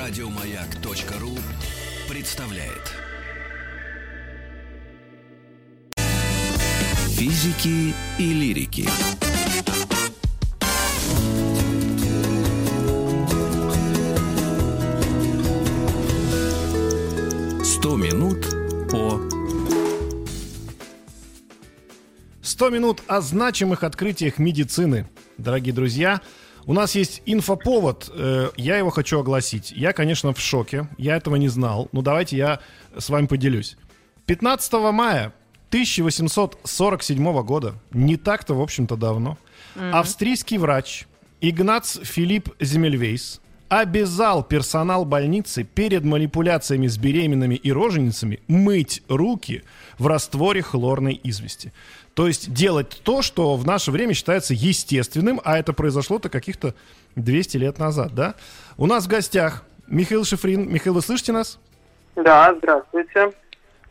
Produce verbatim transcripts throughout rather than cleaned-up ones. Радиомаяк.ру представляет. Физики и лирики. Сто минут по... Сто минут о значимых открытиях медицины. Дорогие друзья, у нас есть инфоповод, я его хочу огласить. Я, конечно, в шоке, я этого не знал, но давайте я с вами поделюсь. пятнадцатого мая тысяча восемьсот сорок седьмого года, не так-то, в общем-то, давно, mm-hmm. австрийский врач Игнац Филипп Земмельвейс обязал персонал больницы перед манипуляциями с беременными и роженицами мыть руки в растворе хлорной извести. То есть делать то, что в наше время считается естественным, а это произошло-то каких-то двести лет назад, да? У нас в гостях Михаил Шифрин. Михаил, вы слышите нас? Да, здравствуйте.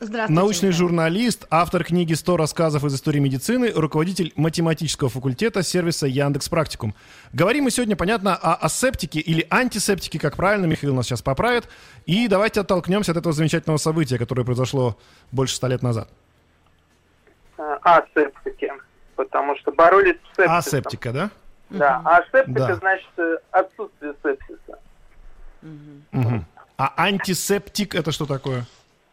Здравствуйте. Научный журналист, автор книги «сто рассказов из истории медицины», руководитель математического факультета сервиса Яндекс.Практикум. Говорим мы сегодня, понятно, о асептике или антисептике, как правильно, Михаил нас сейчас поправит. И давайте оттолкнемся от этого замечательного события, которое произошло больше ста лет назад. Асептики, потому что боролись с сепсисом. Асептика, да? Да, асептика, да. Значит отсутствие сепсиса. Угу. Угу. А антисептик это что такое?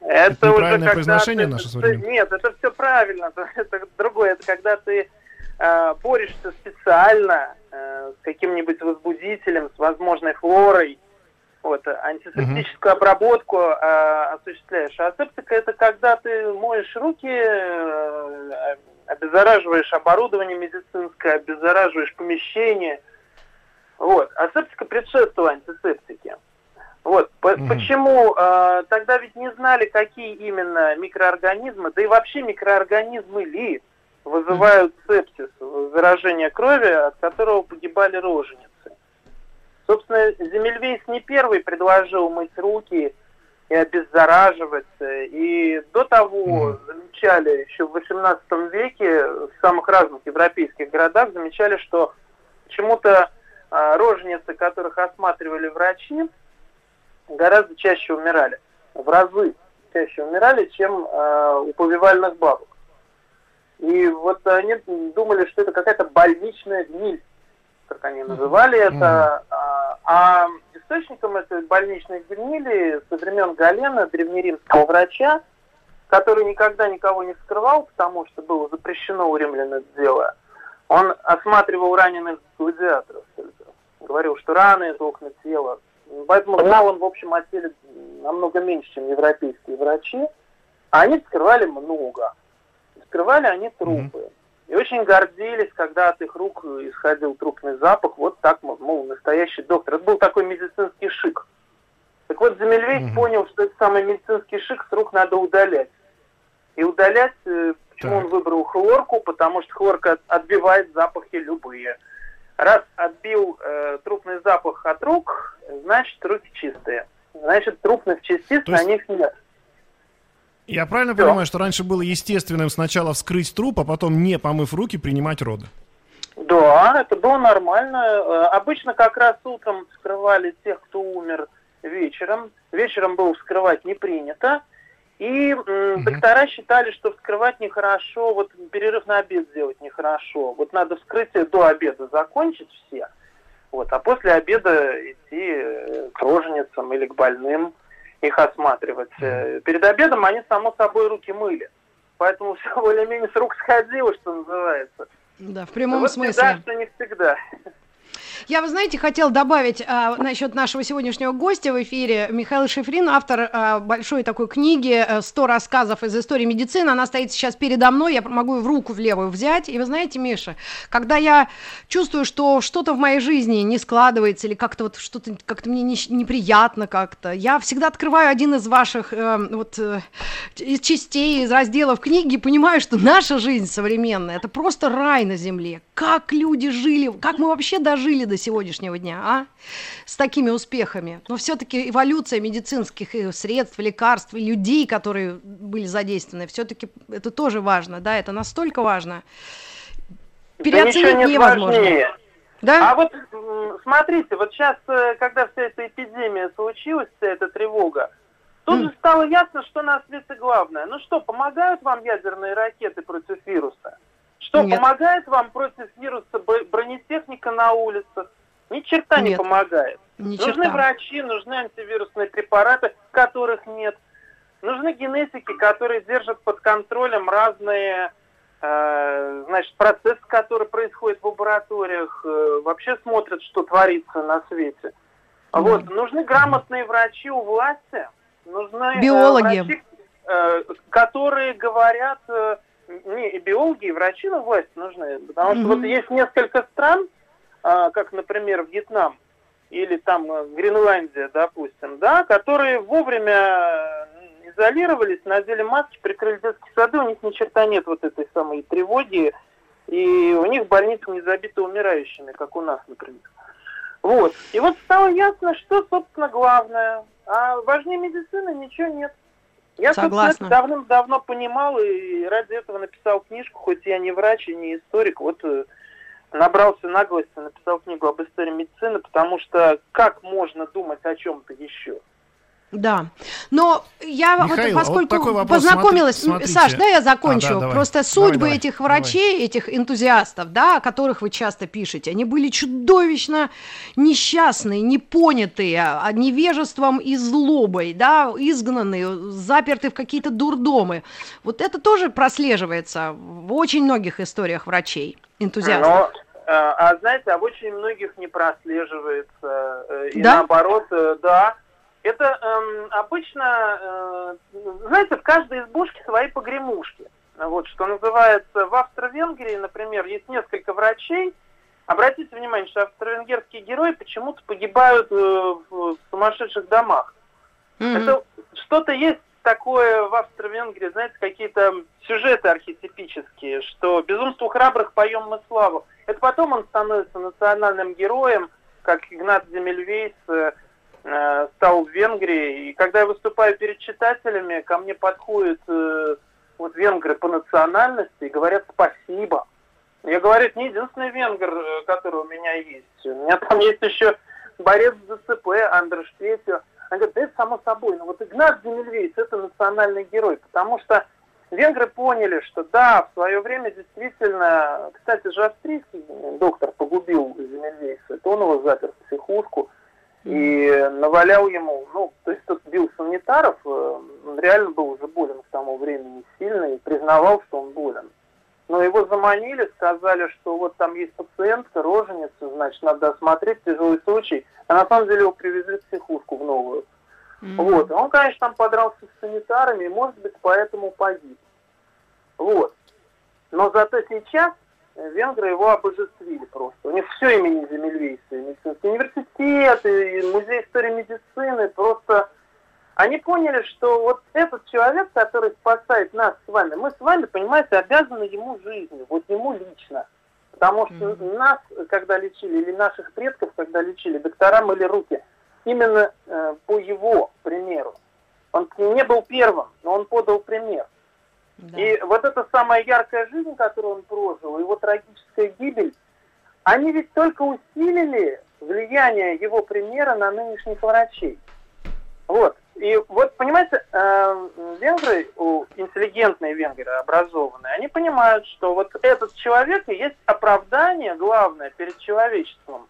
Это, это неправильное произношение наше современное? Нет, это все правильно. Это другое. Это когда ты э, борешься специально э, с каким-нибудь возбудителем, с возможной хлорой. Вот, антисептическую угу. обработку э, осуществляешь. А асептика – это когда ты моешь руки, э, обеззараживаешь оборудование медицинское, обеззараживаешь помещение. Вот. Асептика предшествовала антисептике. Вот. Угу. Почему? Э, тогда ведь не знали, какие именно микроорганизмы, да и вообще микроорганизмы ли вызывают угу. сепсис, заражение крови, от которого погибали роженицы. Собственно, Земмельвейс не первый предложил мыть руки и обеззараживать. И до того замечали, еще в восемнадцатом веке, в самых разных европейских городах, замечали, что почему-то а, роженицы, которых осматривали врачи, гораздо чаще умирали. В разы чаще умирали, чем а, у повивальных бабок. И вот они думали, что это какая-то больничная гниль, как они называли mm-hmm. это, а источником этой больничной гнили со времен Галена, древнеримского врача, который никогда никого не вскрывал, потому что было запрещено у римлян это дело, он осматривал раненых гладиаторов, говорил, что раны – это окна тела. Поэтому знал он, в общем, о теле намного меньше, чем европейские врачи, а они вскрывали много. Вскрывали они трупы. Mm-hmm. И очень гордились, когда от их рук исходил трупный запах. Вот так, мол, настоящий доктор. Это был такой медицинский шик. Так вот, Земмельвейс mm-hmm. понял, что этот самый медицинский шик с рук надо удалять. И удалять, почему yeah. он выбрал хлорку, потому что хлорка отбивает запахи любые. Раз отбил э, трупный запах от рук, значит, руки чистые. Значит, трупных частиц есть... на них нет. Я правильно Все. понимаю, что раньше было естественным сначала вскрыть труп, а потом, не помыв руки, принимать роды? Да, это было нормально. Обычно как раз утром вскрывали тех, кто умер вечером. Вечером было вскрывать не принято. И угу. доктора считали, что вскрывать нехорошо, вот перерыв на обед сделать нехорошо. Вот надо вскрытие до обеда закончить все, вот, а после обеда идти к роженицам или к больным. Их осматривать. Перед обедом они, само собой, руки мыли. Поэтому все более-менее с рук сходило, что называется. Да, в прямом вот смысле. Да, что не всегда. Я, вы знаете, хотел добавить а, насчет нашего сегодняшнего гостя в эфире. Михаил Шифрин, автор а, большой такой книги «сто рассказов из истории медицины». Она стоит сейчас передо мной, я могу ее в руку в левую взять. И вы знаете, Миша, когда я чувствую, что что-то в моей жизни не складывается или как-то вот что-то как-то мне не, неприятно как-то, я всегда открываю один из ваших э, вот, э, из частей, из разделов книги и понимаю, что наша жизнь современная – это просто рай на земле. Как люди жили, как мы вообще дожили до сегодняшнего дня, а? С такими успехами. Но все-таки эволюция медицинских средств, лекарств, людей, которые были задействованы, все-таки это тоже важно, да, это настолько важно. Переоценить да ничего нет невозможно. Важнее. Да? А вот смотрите, вот сейчас, когда вся эта эпидемия случилась, вся эта тревога, тут же стало ясно, что на свете главное. Ну что, помогают вам ядерные ракеты против вируса? Что, Нет. помогает вам против вируса бронетехника на улицах? Ни черта Нет. не помогает. Ни нужны черта. Врачи, нужны антивирусные препараты, которых нет. Нужны генетики, которые держат под контролем разные, э, значит, процессы, которые происходят в лабораториях, э, вообще смотрят, что творится на свете. Mm. Вот. Нужны грамотные врачи у власти, нужны биологи, э, врачи, э, которые говорят, э, не, и биологи, и врачи у власти нужны, потому mm-hmm. что вот есть несколько стран, э, как, например, Вьетнам или там Гренландия, допустим, да, которые вовремя изолировались, надели маски, прикрыли детские сады, у них ни черта нет вот этой самой тревоги, и у них больницы не забиты умирающими, как у нас, например. Вот. И вот стало ясно, что, собственно, главное. А важнее медицины ничего нет. Я, Согласна. собственно, давным-давно понимал, и ради этого написал книжку, хоть я не врач и не историк, вот набрался наглости, написал книгу об истории медицины, потому что как можно думать о чем-то еще? Да, но я Михаил, вот, поскольку а вот такой вопрос, познакомилась, смотри, Саш, да, я закончу, а, да, давай, просто судьбы давай, этих врачей, давай. этих энтузиастов, да, о которых вы часто пишете, они были чудовищно несчастные, непонятые, невежеством и злобой, да, изгнанные, заперты в какие-то дурдомы, вот это тоже прослеживается в очень многих историях врачей, энтузиастов. Но... А знаете, а в очень многих не прослеживается, и да? наоборот, да. Это эм, обычно, э, знаете, в каждой избушке свои погремушки. Вот, что называется, в Австро-Венгрии, например, есть несколько врачей. Обратите внимание, что австро-венгерские герои почему-то погибают э, в сумасшедших домах. Mm-hmm. Это что-то есть такое в Австро-Венгрии, знаете, какие-то сюжеты архетипические, что «Безумству храбрых поем мы славу». Это потом он становится национальным героем, как Игнац Земмельвейс, э, стал в Венгрии, и когда я выступаю перед читателями, ко мне подходят э, вот венгры по национальности и говорят спасибо. Я говорю, это не единственный венгр, который у меня есть. У меня там есть еще борец за ДЦП, Андреш Петю. Они говорят, да это само собой, но вот Игнац Земмельвейс это национальный герой, потому что венгры поняли, что да, в свое время действительно, кстати, же австрийский доктор погубил Земмельвейса, это он его запер в психушку, и навалял ему, ну, то есть тот бил санитаров, он реально был уже болен к тому времени сильно и признавал, что он болен. Но его заманили, сказали, что вот там есть пациентка, роженица, значит, надо осмотреть, тяжелый случай. А на самом деле его привезли в психушку в новую. Mm-hmm. Вот, он, конечно, там подрался с санитарами, и, может быть, поэтому погиб. Вот. Но зато сейчас... Венгры его обожествили просто. У них все имени Земмельвейса, медицинский университет, и музей истории медицины. Просто они поняли, что вот этот человек, который спасает нас с вами, мы с вами, понимаете, обязаны ему жизнью, вот ему лично. Потому что mm-hmm. нас, когда лечили, или наших предков, когда лечили, доктора мыли руки, именно э, по его примеру. Он не был первым, но он подал пример. Да. И вот эта самая яркая жизнь, которую он прожил, его трагическая гибель, они ведь только усилили влияние его примера на нынешних врачей. Вот. И вот, понимаете, венгры, интеллигентные венгры, образованные, они понимают, что вот этот человек и есть оправдание главное перед человечеством.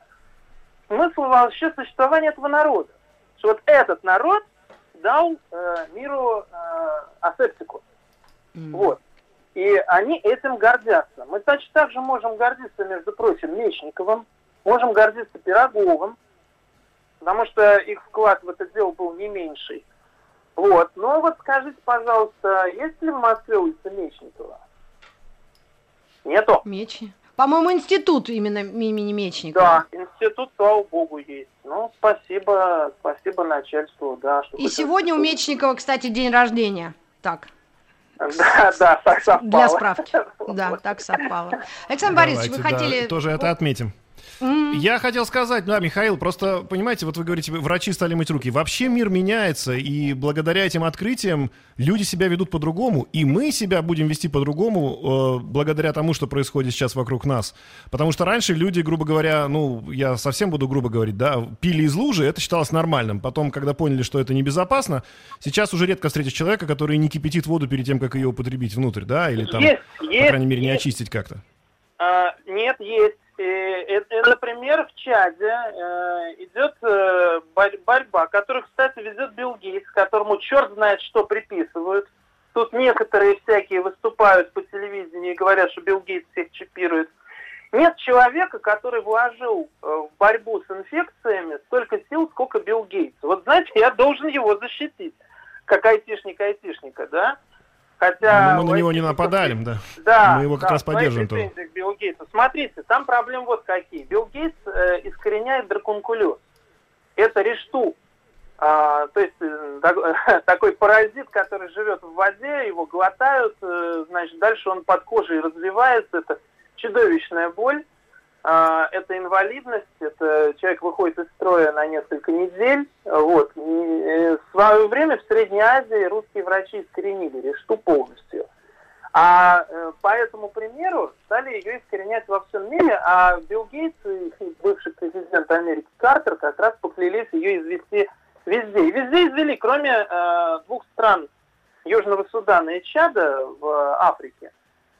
Смысл вообще существования этого народа. Что вот этот народ дал э, миру э, асептику. Вот. И они этим гордятся. Мы точно так же можем гордиться, между прочим, Мечниковым, можем гордиться Пироговым, потому что их вклад в это дело был не меньший. Вот. Но вот скажите, пожалуйста, есть ли в Москве улица Мечникова? Нету. Меч... По-моему, институт именно имени Мечникова. Да, институт, слава богу, есть. Ну, спасибо, спасибо начальству, да. И сегодня у Мечникова, кстати, день рождения. Так. Да, да, так совпало. Для справки. Да, так совпало. Александр Борисович, вы хотели... Тоже это отметим. Mm. Я хотел сказать, да, Михаил, просто, понимаете, вот вы говорите, врачи стали мыть руки. Вообще мир меняется, и благодаря этим открытиям люди себя ведут по-другому, и мы себя будем вести по-другому, э, благодаря тому, что происходит сейчас вокруг нас. Потому что раньше люди, грубо говоря, ну, я совсем буду грубо говорить, да, пили из лужи, это считалось нормальным. Потом, когда поняли, что это небезопасно, сейчас уже редко встретишь человека, который не кипятит воду перед тем, как ее употребить внутрь, да, или там, yes, yes, по крайней мере, yes. не очистить как-то. Uh, нет, есть. И, например, в Чаде э, идет э, борь- борьба, которую, кстати, ведет Билл Гейтс, которому черт знает что приписывают. Тут некоторые всякие выступают по телевидению и говорят, что Билл Гейтс всех чипирует. Нет человека, который вложил э, в борьбу с инфекциями столько сил, сколько Билл Гейтс. Вот, знаете, я должен его защитить, как айтишник айтишника, да? Хотя... Мы на него не нападаем, да. да. Мы его как да, раз поддержим. Смотрите, там проблемы вот какие. Билл Гейтс э, искореняет дракункулез. Это решту. А, то есть э, так, такой паразит, который живет в воде, его глотают, э, значит, дальше он под кожей развивается. Это чудовищная боль, э, это инвалидность, это человек выходит из строя на несколько недель. Вот. И, э, в свое время в Средней Азии русские врачи искоренили решту полностью. А э, по этому примеру стали ее искоренять во всем мире, а Билл Гейтс и бывший президент Америки Картер как раз поклялись ее извести везде. И везде извели, кроме э, двух стран, Южного Судана и Чада в э, Африке.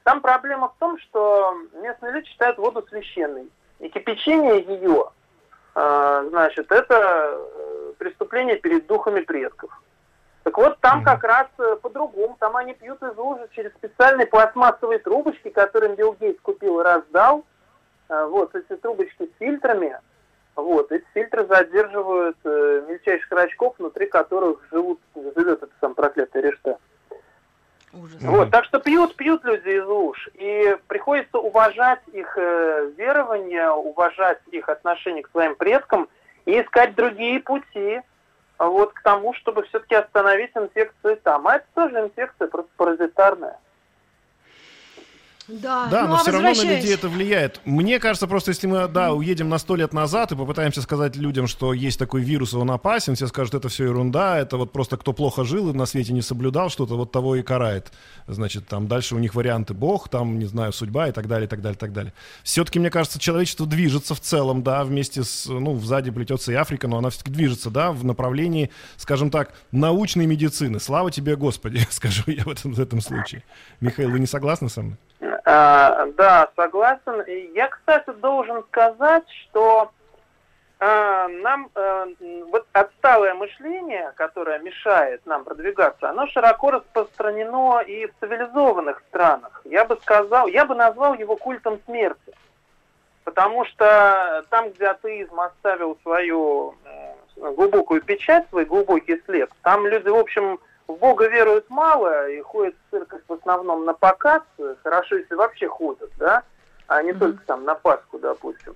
Там проблема в том, что местные люди считают воду священной. И кипячение ее, э, значит, это преступление перед духами предков. Так вот, там как раз по-другому. Там они пьют из лужи через специальные пластмассовые трубочки, которые Билл Гейтс купил и раздал. Вот, эти трубочки с фильтрами. Вот, эти фильтры задерживают мельчайших рачков, внутри которых живут, живет эта самая проклятая решта. Ужас. Вот, так что пьют, пьют люди из луж. И приходится уважать их верования, уважать их отношение к своим предкам и искать другие пути. Вот к тому, чтобы все-таки остановить инфекцию там. А это тоже инфекция, просто паразитарная. Да, да ну, но а все равно на людей это влияет. Мне кажется, просто если мы, да, уедем на сто лет назад и попытаемся сказать людям, что есть такой вирус, и он опасен, все скажут, это все ерунда, это вот просто кто плохо жил и на свете не соблюдал что-то, вот того и карает. Значит, там дальше у них варианты бог, там, не знаю, судьба и так далее, и так далее, и так далее. Все-таки, мне кажется, человечество движется в целом, да, вместе с, ну, сзади плетется и Африка, но она все-таки движется, да, в направлении, скажем так, научной медицины. Слава тебе, Господи, скажу я в этом, в этом случае. Михаил, вы не согласны со мной? А, да, согласен. Я, кстати, должен сказать, что а, нам а, вот отсталое мышление, которое мешает нам продвигаться, оно широко распространено и в цивилизованных странах. Я бы сказал, я бы назвал его культом смерти, потому что там, где атеизм оставил свою глубокую печать, свой глубокий след, там люди, в общем, в Бога веруют мало и ходят в церковь в основном на показ, хорошо, если вообще ходят, да, а не mm-hmm. только там на Пасху, допустим,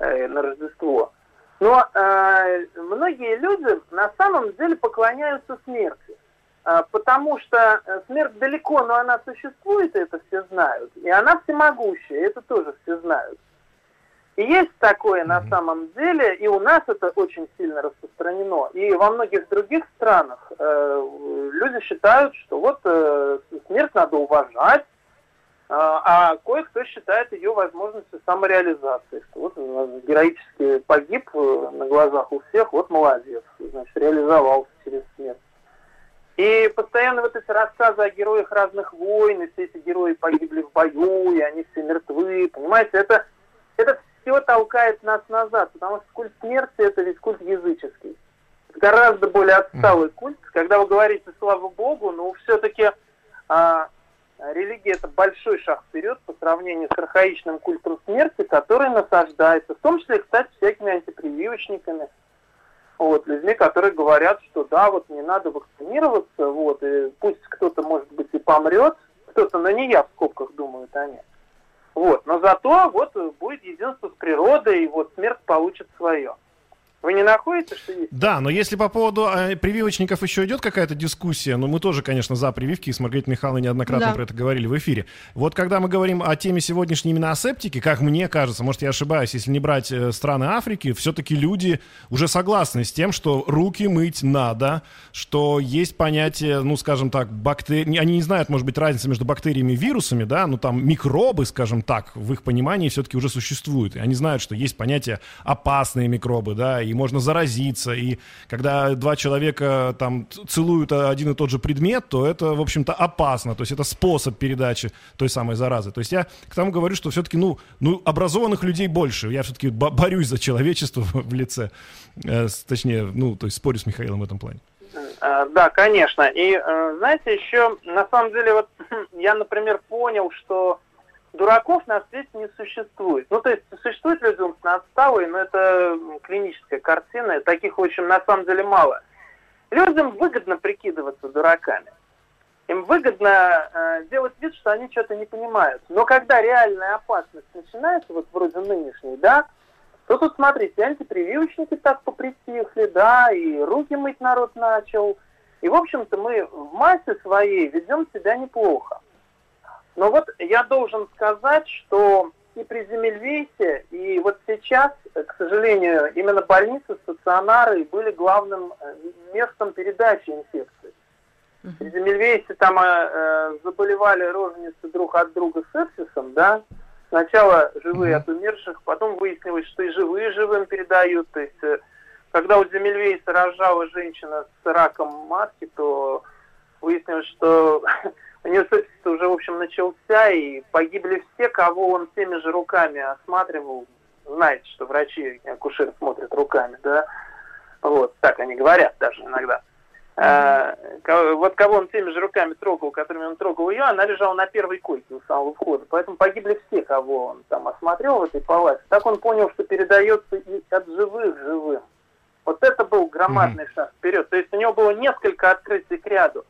э, на Рождество. Но э, многие люди на самом деле поклоняются смерти, э, потому что смерть далеко, но она существует, и это все знают, и она всемогущая, это тоже все знают. И есть такое на самом деле, и у нас это очень сильно распространено. И во многих других странах э, люди считают, что вот э, смерть надо уважать, э, а кое-кто считает ее возможностью самореализации. Что вот героически погиб на глазах у всех, вот молодец, значит, реализовался через смерть. И постоянно вот эти рассказы о героях разных войн, и все эти герои погибли в бою, и они все мертвы, понимаете, это... это все толкает нас назад, потому что культ смерти — это ведь культ языческий. Это гораздо более отсталый культ. Когда вы говорите «слава Богу», но все-таки а, религия — это большой шаг вперед по сравнению с архаичным культом смерти, который насаждается, в том числе, кстати, всякими антипрививочниками, вот, людьми, которые говорят, что да, вот не надо вакцинироваться, вот, и пусть кто-то, может быть, и помрет, кто-то, но не я, в скобках, думают они. Вот, но зато вот будет единство с природой, и вот смерть получит свое. Вы не находите, что есть? Да, но если по поводу э, прививочников еще идет какая-то дискуссия, ну мы тоже, конечно, за прививки, и с Маргаритой Михайловной неоднократно да. про это говорили в эфире. Вот когда мы говорим о теме сегодняшней именно асептики, как мне кажется, может я ошибаюсь, если не брать э, страны Африки, все-таки люди уже согласны с тем, что руки мыть надо, что есть понятие, ну скажем так, бактерии, они не знают, может быть, разницы между бактериями и вирусами, да, ну там микробы, скажем так, в их понимании все-таки уже существуют. И они знают, что есть понятие опасные микробы, да, и можно заразиться, и когда два человека там целуют один и тот же предмет, то это, в общем-то, опасно, то есть это способ передачи той самой заразы. То есть я к тому говорю, что все-таки, ну, ну образованных людей больше, я все-таки бо- борюсь за человечество в лице, э, с, точнее, ну, то есть спорю с Михаилом в этом плане. Да, конечно, и, знаете, еще, на самом деле, вот я, например, понял, что дураков на свете не существует. Ну, то есть, существуют люди умственно отсталые, но это клиническая картина, таких, в общем, на самом деле мало. Людям выгодно прикидываться дураками. Им выгодно э, делать вид, что они что-то не понимают. Но когда реальная опасность начинается, вот вроде нынешней, да, то тут, смотрите, антипрививочники так попритихли, да, и руки мыть народ начал. И, в общем-то, мы в массе своей ведем себя неплохо. Но вот я должен сказать, что и при Земмельвейсе, и вот сейчас, к сожалению, именно больницы, стационары были главным местом передачи инфекции. При Земмельвейсе там э, заболевали роженицы друг от друга сепсисом, да. Сначала живые от умерших, потом выяснилось, что и живые живым передают. То есть, э, когда у Земмельвейса рожала женщина с раком матки, то выяснилось, что... У него сепсис-то уже, в общем, начался, и погибли все, кого он теми же руками осматривал. Знаете, что врачи, акушеры смотрят руками, да? Вот, так они говорят даже иногда. А, вот кого он теми же руками трогал, которыми он трогал ее, она лежала на первой койке у самого входа. Поэтому погибли все, кого он там осмотрел в этой палате. Так он понял, что передается и от живых живым. Вот это был громадный mm-hmm. шаг вперед. То есть у него было несколько открытий к ряду.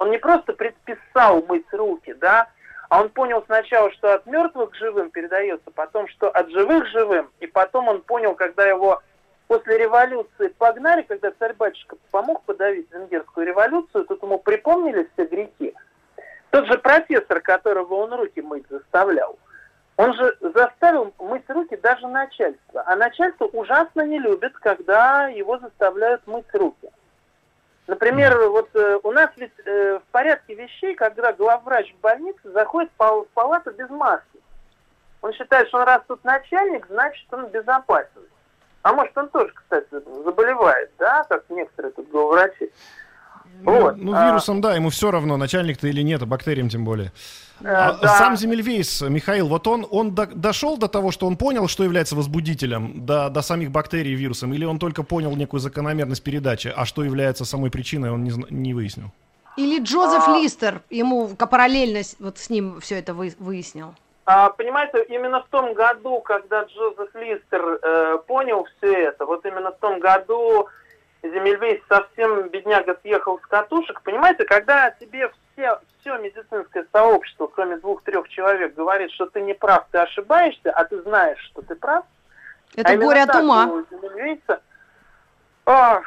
Он не просто предписал мыть руки, да, а он понял сначала, что от мертвых к живым передается, потом, что от живых к живым, и потом он понял, когда его после революции погнали, когда царь-батюшка помог подавить венгерскую революцию, тут ему припомнили все грехи. Тот же профессор, которого он руки мыть заставлял, он же заставил мыть руки даже начальство, а начальство ужасно не любит, когда его заставляют мыть руки. Например, вот э, у нас ведь э, в порядке вещей, когда главврач в больнице заходит в палату без маски. Он считает, что он раз тут начальник, значит, он безопасен. А может, он тоже, кстати, заболевает, да, как некоторые тут главврачи. Ну, вот, ну а... вирусом, да, ему все равно, начальник-то или нет, а бактериям тем более. А, да. Сам Земмельвейс, Михаил, вот он, он до, дошел до того, что он понял, что является возбудителем, до, до самих бактерий и вирусом, или он только понял некую закономерность передачи, а что является самой причиной, он не, не выяснил? Или Джозеф а... Листер, ему параллельно вот с ним все это вы, выяснил? А, понимаете, именно в том году, когда Джозеф Листер э, понял все это, вот именно в том году... Земмельвейс совсем, бедняга, съехал с катушек. Понимаете, когда тебе все, все медицинское сообщество, кроме двух-трех человек, говорит, что ты не прав, ты ошибаешься, а ты знаешь, что ты прав. Это а горе от ума. Ах,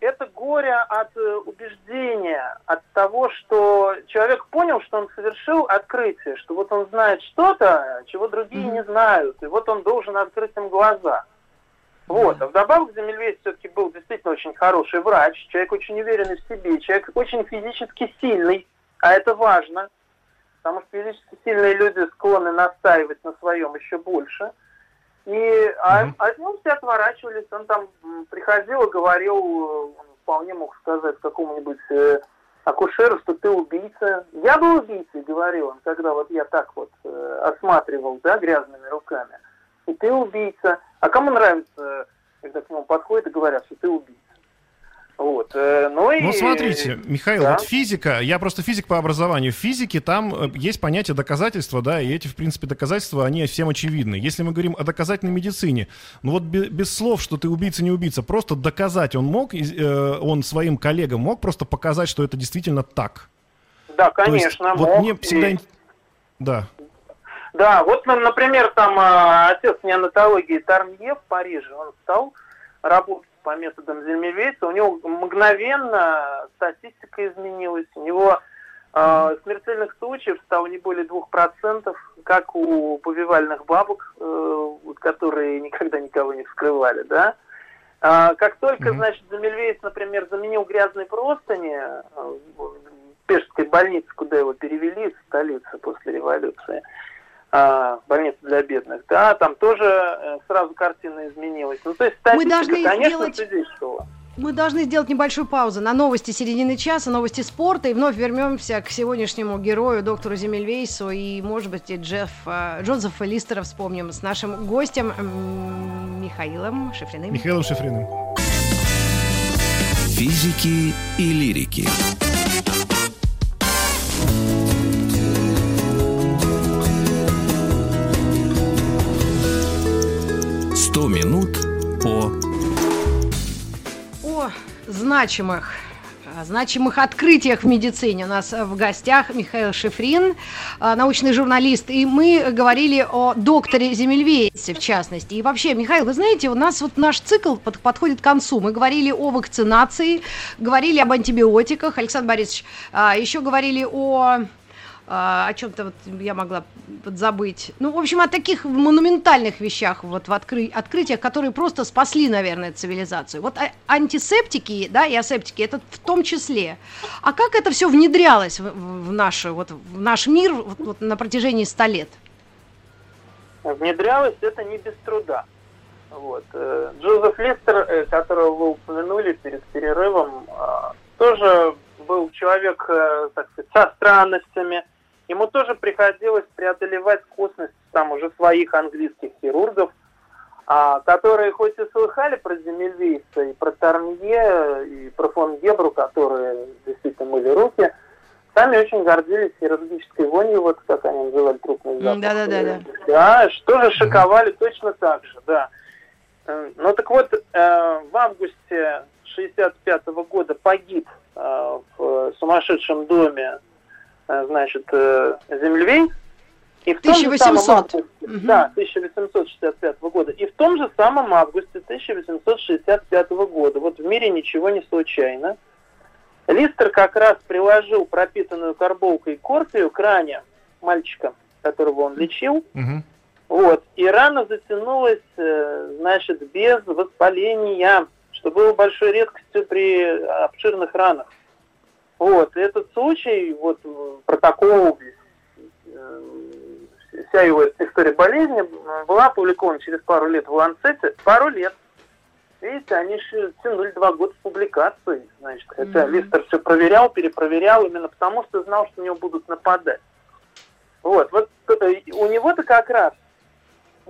это горе от убеждения, от того, что человек понял, что он совершил открытие, что вот он знает что-то, чего другие mm-hmm. не знают, и вот он должен открыть им глаза. Вот, а вдобавок Земмельвейс все-таки был действительно очень хороший врач, человек очень уверенный в себе, человек очень физически сильный, а это важно, потому что физически сильные люди склонны настаивать на своем еще больше. И mm-hmm. от него все отворачивались, он там приходил и говорил, он вполне мог сказать какому-нибудь э, акушеру, что ты убийца. Я был убийцей, говорил он, когда вот я так вот э, осматривал, да, грязными руками. И ты убийца. А кому нравится, когда к нему подходят и говорят, что ты убийца? Вот. Ну, и... ну смотрите, Михаил, да? Вот физика, я просто физик по образованию. В физике там есть понятие доказательства, да, и эти, в принципе, доказательства, они всем очевидны. Если мы говорим о доказательной медицине, ну вот без слов, что ты убийца, не убийца, просто доказать он мог, он своим коллегам мог просто показать, что это действительно так. Да, конечно, есть, мог. Вот мне всегда... И... Да. Да, вот, например, там э, отец неонатологии Тарнье в Париже, он стал работать по методам Земмельвейса, у него мгновенно статистика изменилась. У него э, смертельных случаев стало не более двух процентов, как у повивальных бабок, э, которые никогда никого не вскрывали, да. А, как только, mm-hmm. значит, Земмельвейс, например, заменил грязные простыни в пешской больнице, куда его перевели, в столице после революции, больница для бедных, да, там тоже сразу картина изменилась. Ну, то есть статистика, мы должны конечно, сделать... свидетельствовала. Мы должны сделать небольшую паузу на новости середины часа, новости спорта, и вновь вернемся к сегодняшнему герою, доктору Земмельвейсу, и, может быть, и Джефф, Джозефа Листера вспомним с нашим гостем Михаилом Шифриным. Михаилом Шифриным. Физики и лирики. сто минут по... О значимых, значимых открытиях в медицине. У нас в гостях Михаил Шифрин, научный журналист. И мы говорили о докторе Земмельвейсе, в частности. И вообще, Михаил, вы знаете, у нас вот наш цикл под, подходит к концу. Мы говорили о вакцинации, говорили об антибиотиках. Александр Борисович, еще говорили о... о чем-то вот я могла подзабыть. Ну, в общем, о таких монументальных вещах, вот в откры... открытиях, которые просто спасли, наверное, цивилизацию. Вот антисептики, да, и асептики, это в том числе. А как это все внедрялось в, наш, вот, в наш мир вот, вот, на протяжении ста лет? Внедрялось это не без труда. Вот. Джозеф Листер, которого вы упомянули перед перерывом, тоже был человек, так сказать, со странностями. Ему тоже приходилось преодолевать косность там уже своих английских хирургов, а, которые хоть и слыхали про Земмельвейса, и про Тарнье, и про фон Гебру, которые действительно мыли руки, сами очень гордились хирургической вонью, вот как они называли трупные запахи. Да-да-да. Да, что же шиковали точно так же, да. Ну так вот, в августе шестьдесят пятого года погиб в сумасшедшем доме, значит, Земмельвейс. И в тысяча восемьсот. Августе, да, тысяча восемьсот шестьдесят пятого года. И в том же самом августе тысяча восемьсот шестьдесят пятого года, вот в мире ничего не случайно, Листер как раз приложил пропитанную карболкой корпию к ране мальчика, которого он лечил. Угу. Вот. И рана затянулась, значит, без воспаления, что было большой редкостью при обширных ранах. Вот. И этот случай, вот протокол, вся его история болезни была опубликована через пару лет в Ланцете. Пару лет. Видите, они же тянули два года с публикацией, значит, хотя mm-hmm. Листер все проверял, перепроверял, именно потому что знал, что на него будут нападать. Вот. Вот у него-то как раз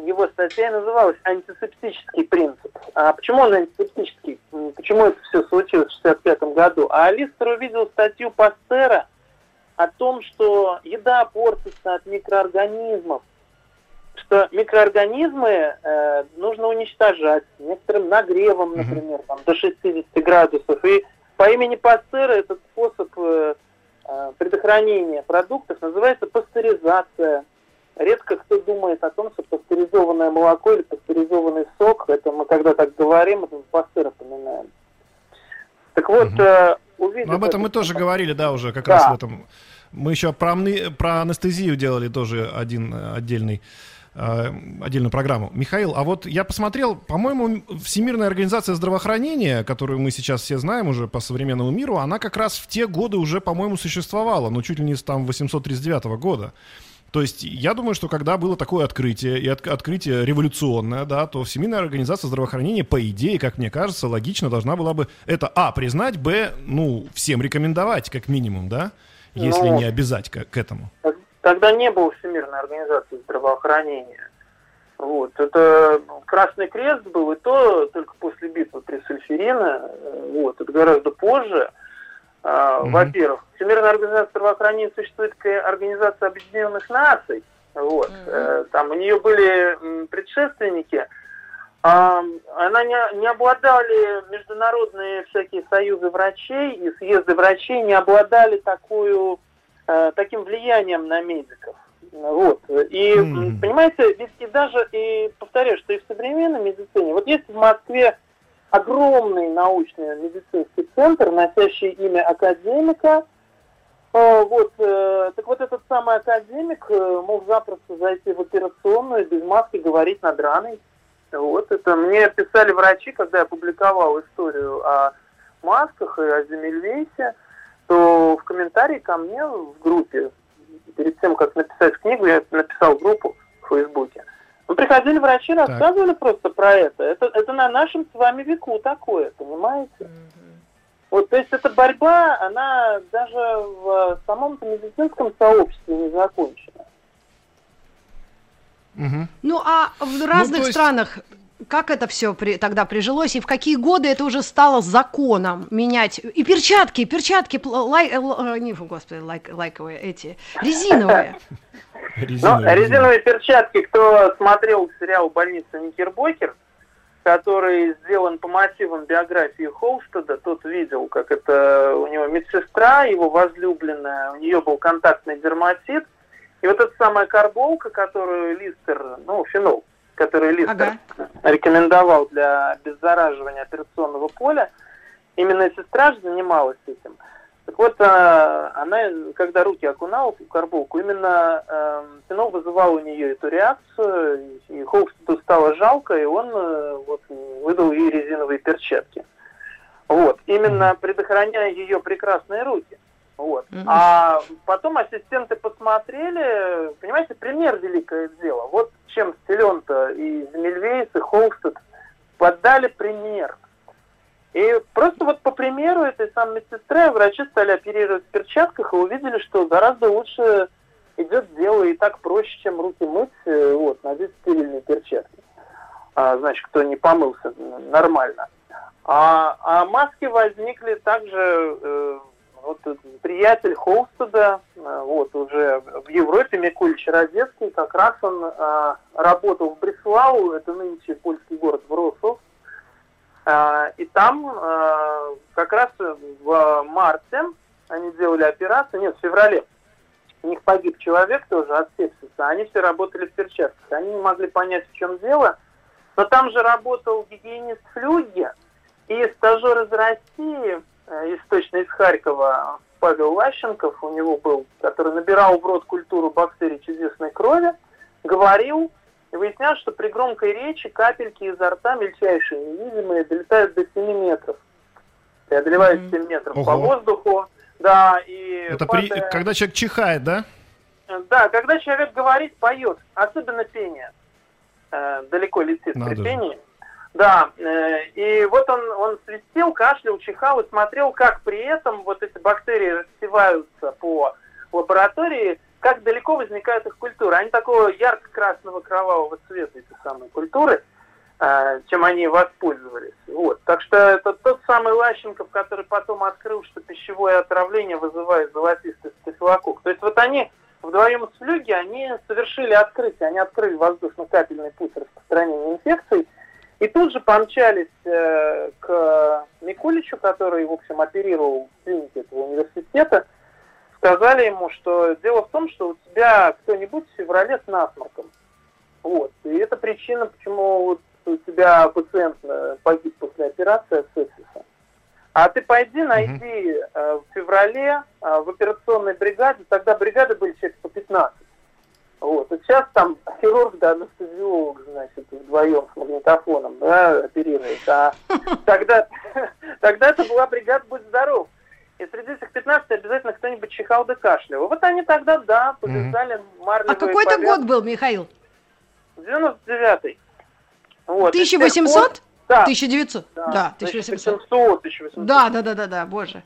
его статья называлась «Антисептический принцип». А почему он антисептический? Почему это все случилось в шестьдесят пятом году? А Листер увидел статью Пастера о том, что еда портится от микроорганизмов, что микроорганизмы э, нужно уничтожать некоторым нагревом, например, там, до шестидесяти градусов. И по имени Пастера этот способ э, предохранения продуктов называется пастеризация. Редко кто думает о том, что пастеризованное молоко или пастеризованный сок, это мы когда так говорим, это Пастера поминаем. Так вот, угу. увидел... Ну, об этом это... мы тоже говорили, да, уже как да. раз в этом. Мы еще про, амны... про анестезию делали тоже один отдельный, э, отдельную программу. Михаил, а вот я посмотрел, по-моему, Всемирная организация здравоохранения, которую мы сейчас все знаем уже по современному миру, она как раз в те годы уже, по-моему, существовала, но чуть ли не с там восемьсот тридцать девятого года. То есть я думаю, что когда было такое открытие, и от, открытие революционное, да, то Всемирная организация здравоохранения, по идее, как мне кажется, логично должна была бы это, а, признать, б, ну, всем рекомендовать, как минимум, да, если ну, не обязать к, к этому. Тогда не было Всемирной организации здравоохранения. Вот, это Красный Крест был, и то только после битвы при Сольферино, вот, это гораздо позже. Uh-huh. Во-первых, Всемирная организация здравоохранения существует как Организация Объединенных Наций. Вот. Uh-huh. Там у нее были предшественники. Она не, не обладали международные всякие союзы врачей и съезды врачей не обладали такую, таким влиянием на медиков. Вот. И, uh-huh. понимаете, и даже, и повторяю, что и в современной медицине, вот есть в Москве огромный научный медицинский центр, носящий имя академика. Вот, так вот этот самый академик мог запросто зайти в операционную, без маски говорить над раной. Вот, это мне писали врачи, когда я публиковал историю о масках и о Земмельвейсе, то в комментарии ко мне в группе, перед тем, как написать книгу, я написал группу в Фейсбуке. Ну, приходили врачи, рассказывали так. просто про это. это. Это на нашем с вами веку такое, понимаете? Вот, то есть эта борьба, она даже в самом медицинском сообществе не закончена. Угу. Ну, а в разных ну, есть... странах как это все при... тогда прижилось, и в какие годы это уже стало законом менять? И перчатки, перчатки, лай... не, господи, лай... лайковые эти, резиновые. Резиновые перчатки, кто смотрел сериал «Больница Никербокер», который сделан по мотивам биографии Холстеда, тот видел, как это у него медсестра, его возлюбленная, у нее был контактный дерматит, и вот эта самая карболка, которую Листер, ну, фенол, который Листер ага. рекомендовал для обеззараживания операционного поля, именно сестра же занималась этим. Так вот, она, когда руки окунала в карболку, именно э, фенол вызывал у нее эту реакцию, и Холстеду стало жалко, и он э, вот, выдал ей резиновые перчатки. Вот, именно предохраняя ее прекрасные руки. Вот. Mm-hmm. А потом ассистенты посмотрели, понимаете, пример великое дело. Вот чем Стеллион-то и Земмельвейс, и Холстед подали пример. И просто вот по примеру этой самой медсестры врачи стали оперировать в перчатках и увидели, что гораздо лучше идет дело, и так проще, чем руки мыть, вот, надеть стерильные перчатки. А, значит, кто не помылся, нормально. А, а маски возникли также, э, вот приятель Холстеда, э, вот уже в Европе, Микуль Чародетский, как раз он э, работал в Бреслау, это нынче польский город Вроцлав. И там как раз в марте они делали операцию, нет, в феврале. У них погиб человек тоже от сепсиса, они все работали в перчатках. Они не могли понять, в чем дело. Но там же работал гигиенист Флюге и стажер из России, из, точно из Харькова, Павел Лащенков у него был, который набирал в рот культуру бактерий чудесной крови, говорил... И выяснялось, что при громкой речи капельки изо рта, мельчайшие, невидимые, долетают до семи метров. Преодолевают mm-hmm. семь метров Ого. По воздуху. Да, и это падая... при... когда человек чихает, да? Да, когда человек говорит, поет. Особенно пение. Э, далеко летит Надо при же. Пении. Да, э, и вот он, он свистел, кашлял, чихал и смотрел, как при этом вот эти бактерии рассеваются по лаборатории, как далеко возникают их культуры. Они такого ярко-красного кровавого цвета, эти самые культуры, э, чем они воспользовались. Вот. Так что это тот самый Лащенков, который потом открыл, что пищевое отравление вызывает золотистый стафилококк. То есть вот они вдвоем с Флюге, они совершили открытие, они открыли воздушно-капельный путь распространения инфекций, и тут же помчались э, к Микуличу, который, в общем, оперировал в клинике этого университета, сказали ему, что дело в том, что у тебя кто-нибудь в феврале с насморком. Вот. И это причина, почему вот у тебя пациент погиб после операции от сепсиса. А ты пойди, найди э, в феврале э, в операционной бригаде, тогда бригады были человек по пятнадцать. Вот. И сейчас там хирург, да, анестезиолог, значит, вдвоем с магнитофоном, да, оперирует. А тогда, тогда это была бригада «Будь здоров». И среди этих пятнадцати обязательно кто-нибудь чихал да кашлял. Вот они тогда, да, повязали mm-hmm. марлевые повязки. А какой-то год был, Михаил? девяносто девятый. Вот. тысяча восемьсот? Да. тысяча девятьсот? Да. Да, тысяча восемьсот. тысяча восемьсот. Да, да, да, да, да, боже.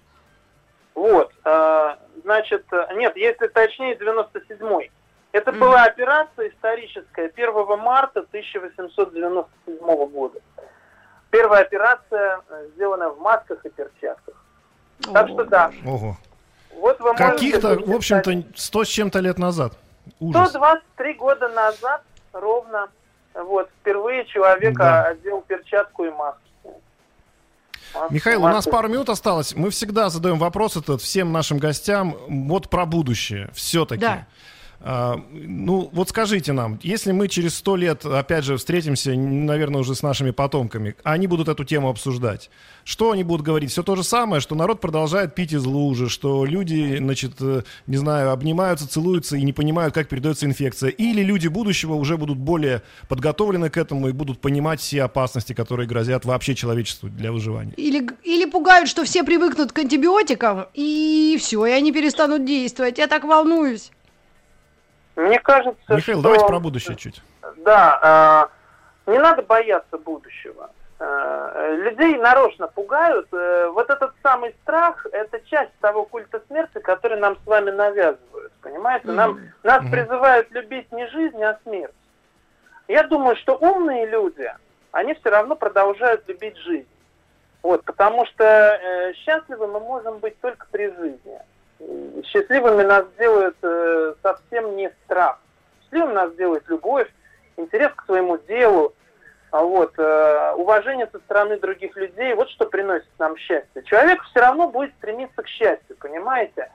Вот, значит, нет, если точнее, девяносто седьмой. Это mm-hmm. была операция историческая первого марта тысяча восемьсот девяносто седьмого года. Первая операция, сделанная в масках и перчатках. Так что да. Ого. Вот вы каких-то, в общем-то, сто с чем-то лет назад. Ужас. сто двадцать три года назад ровно вот, впервые человека да. одел перчатку и маску. маску Михаил, маску. У нас пару минут осталось. Мы всегда задаем вопрос этот всем нашим гостям вот про будущее все-таки. Да. Ну, вот скажите нам, если мы через сто лет, опять же, встретимся, наверное, уже с нашими потомками, они будут эту тему обсуждать. Что они будут говорить? Все то же самое, что народ продолжает пить из лужи, что люди, значит, не знаю, обнимаются, целуются и не понимают, как передается инфекция. Или люди будущего уже будут более подготовлены к этому и будут понимать все опасности, которые грозят вообще человечеству для выживания. Или, или пугают, что все привыкнут к антибиотикам, и все, и они перестанут действовать. Я так волнуюсь. Мне кажется, Михаил, что... давайте про будущее чуть. Да, э, не надо бояться будущего. Э, людей нарочно пугают. Э, вот этот самый страх, это часть того культа смерти, который нам с вами навязывают. Понимаете? Нам, mm-hmm. Нас mm-hmm. призывают любить не жизнь, а смерть. Я думаю, что умные люди, они все равно продолжают любить жизнь. Вот, потому что э, счастливы мы можем быть только при жизни. Счастливыми нас делает э, совсем не страх. Счастливым нас делает любовь, интерес к своему делу, а вот, э, уважение со стороны других людей. Вот что приносит нам счастье. Человек все равно будет стремиться к счастью, понимаете?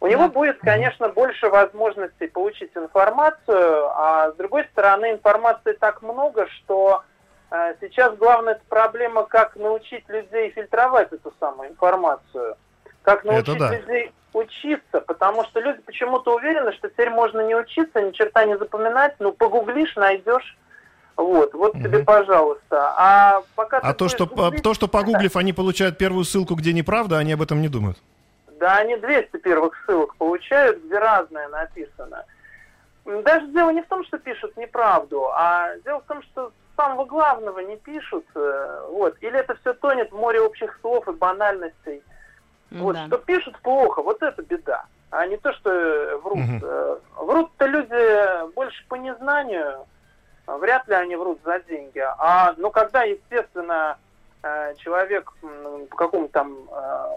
У него будет, конечно, больше возможностей получить информацию, а с другой стороны, информации так много, что э, сейчас главная проблема, как научить людей фильтровать эту самую информацию. Как научить да. людей учиться, потому что люди почему-то уверены, что теперь можно не учиться, ни черта не запоминать, ну погуглишь, найдешь, вот, вот угу. тебе, пожалуйста. А, пока а то, что, гуглить... то, что погуглив, они получают первую ссылку, где неправда, они об этом не думают? Да, они двести первых ссылок получают, где разное написано. Даже дело не в том, что пишут неправду, а дело в том, что самого главного не пишут, вот, или это все тонет в море общих слов и банальностей. Вот, да. Что пишут плохо, вот это беда, а не то, что врут. Угу. Врут-то люди больше по незнанию, вряд ли они врут за деньги. А, ну, когда, естественно, человек по какому-то там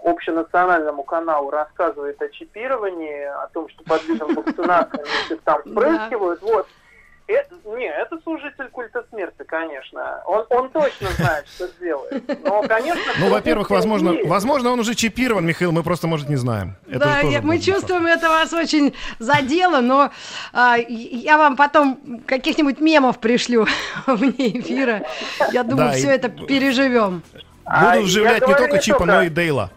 общенациональному каналу рассказывает о чипировании, о том, что под видом вакцинации там впрыскивают, вот. Это, не, это служитель культа смерти, конечно. Он, он точно знает, что делает. Но, конечно... Ну, во-первых, возможно, возможно, он уже чипирован, Михаил, мы просто, может, не знаем. Это да, тоже мы чувствуем, вопрос. Это вас очень задело, но а, я вам потом каких-нибудь мемов пришлю вне эфира. Я думаю, да, все и... это переживем. А буду вживлять не только не чипа, только... но и Дейла.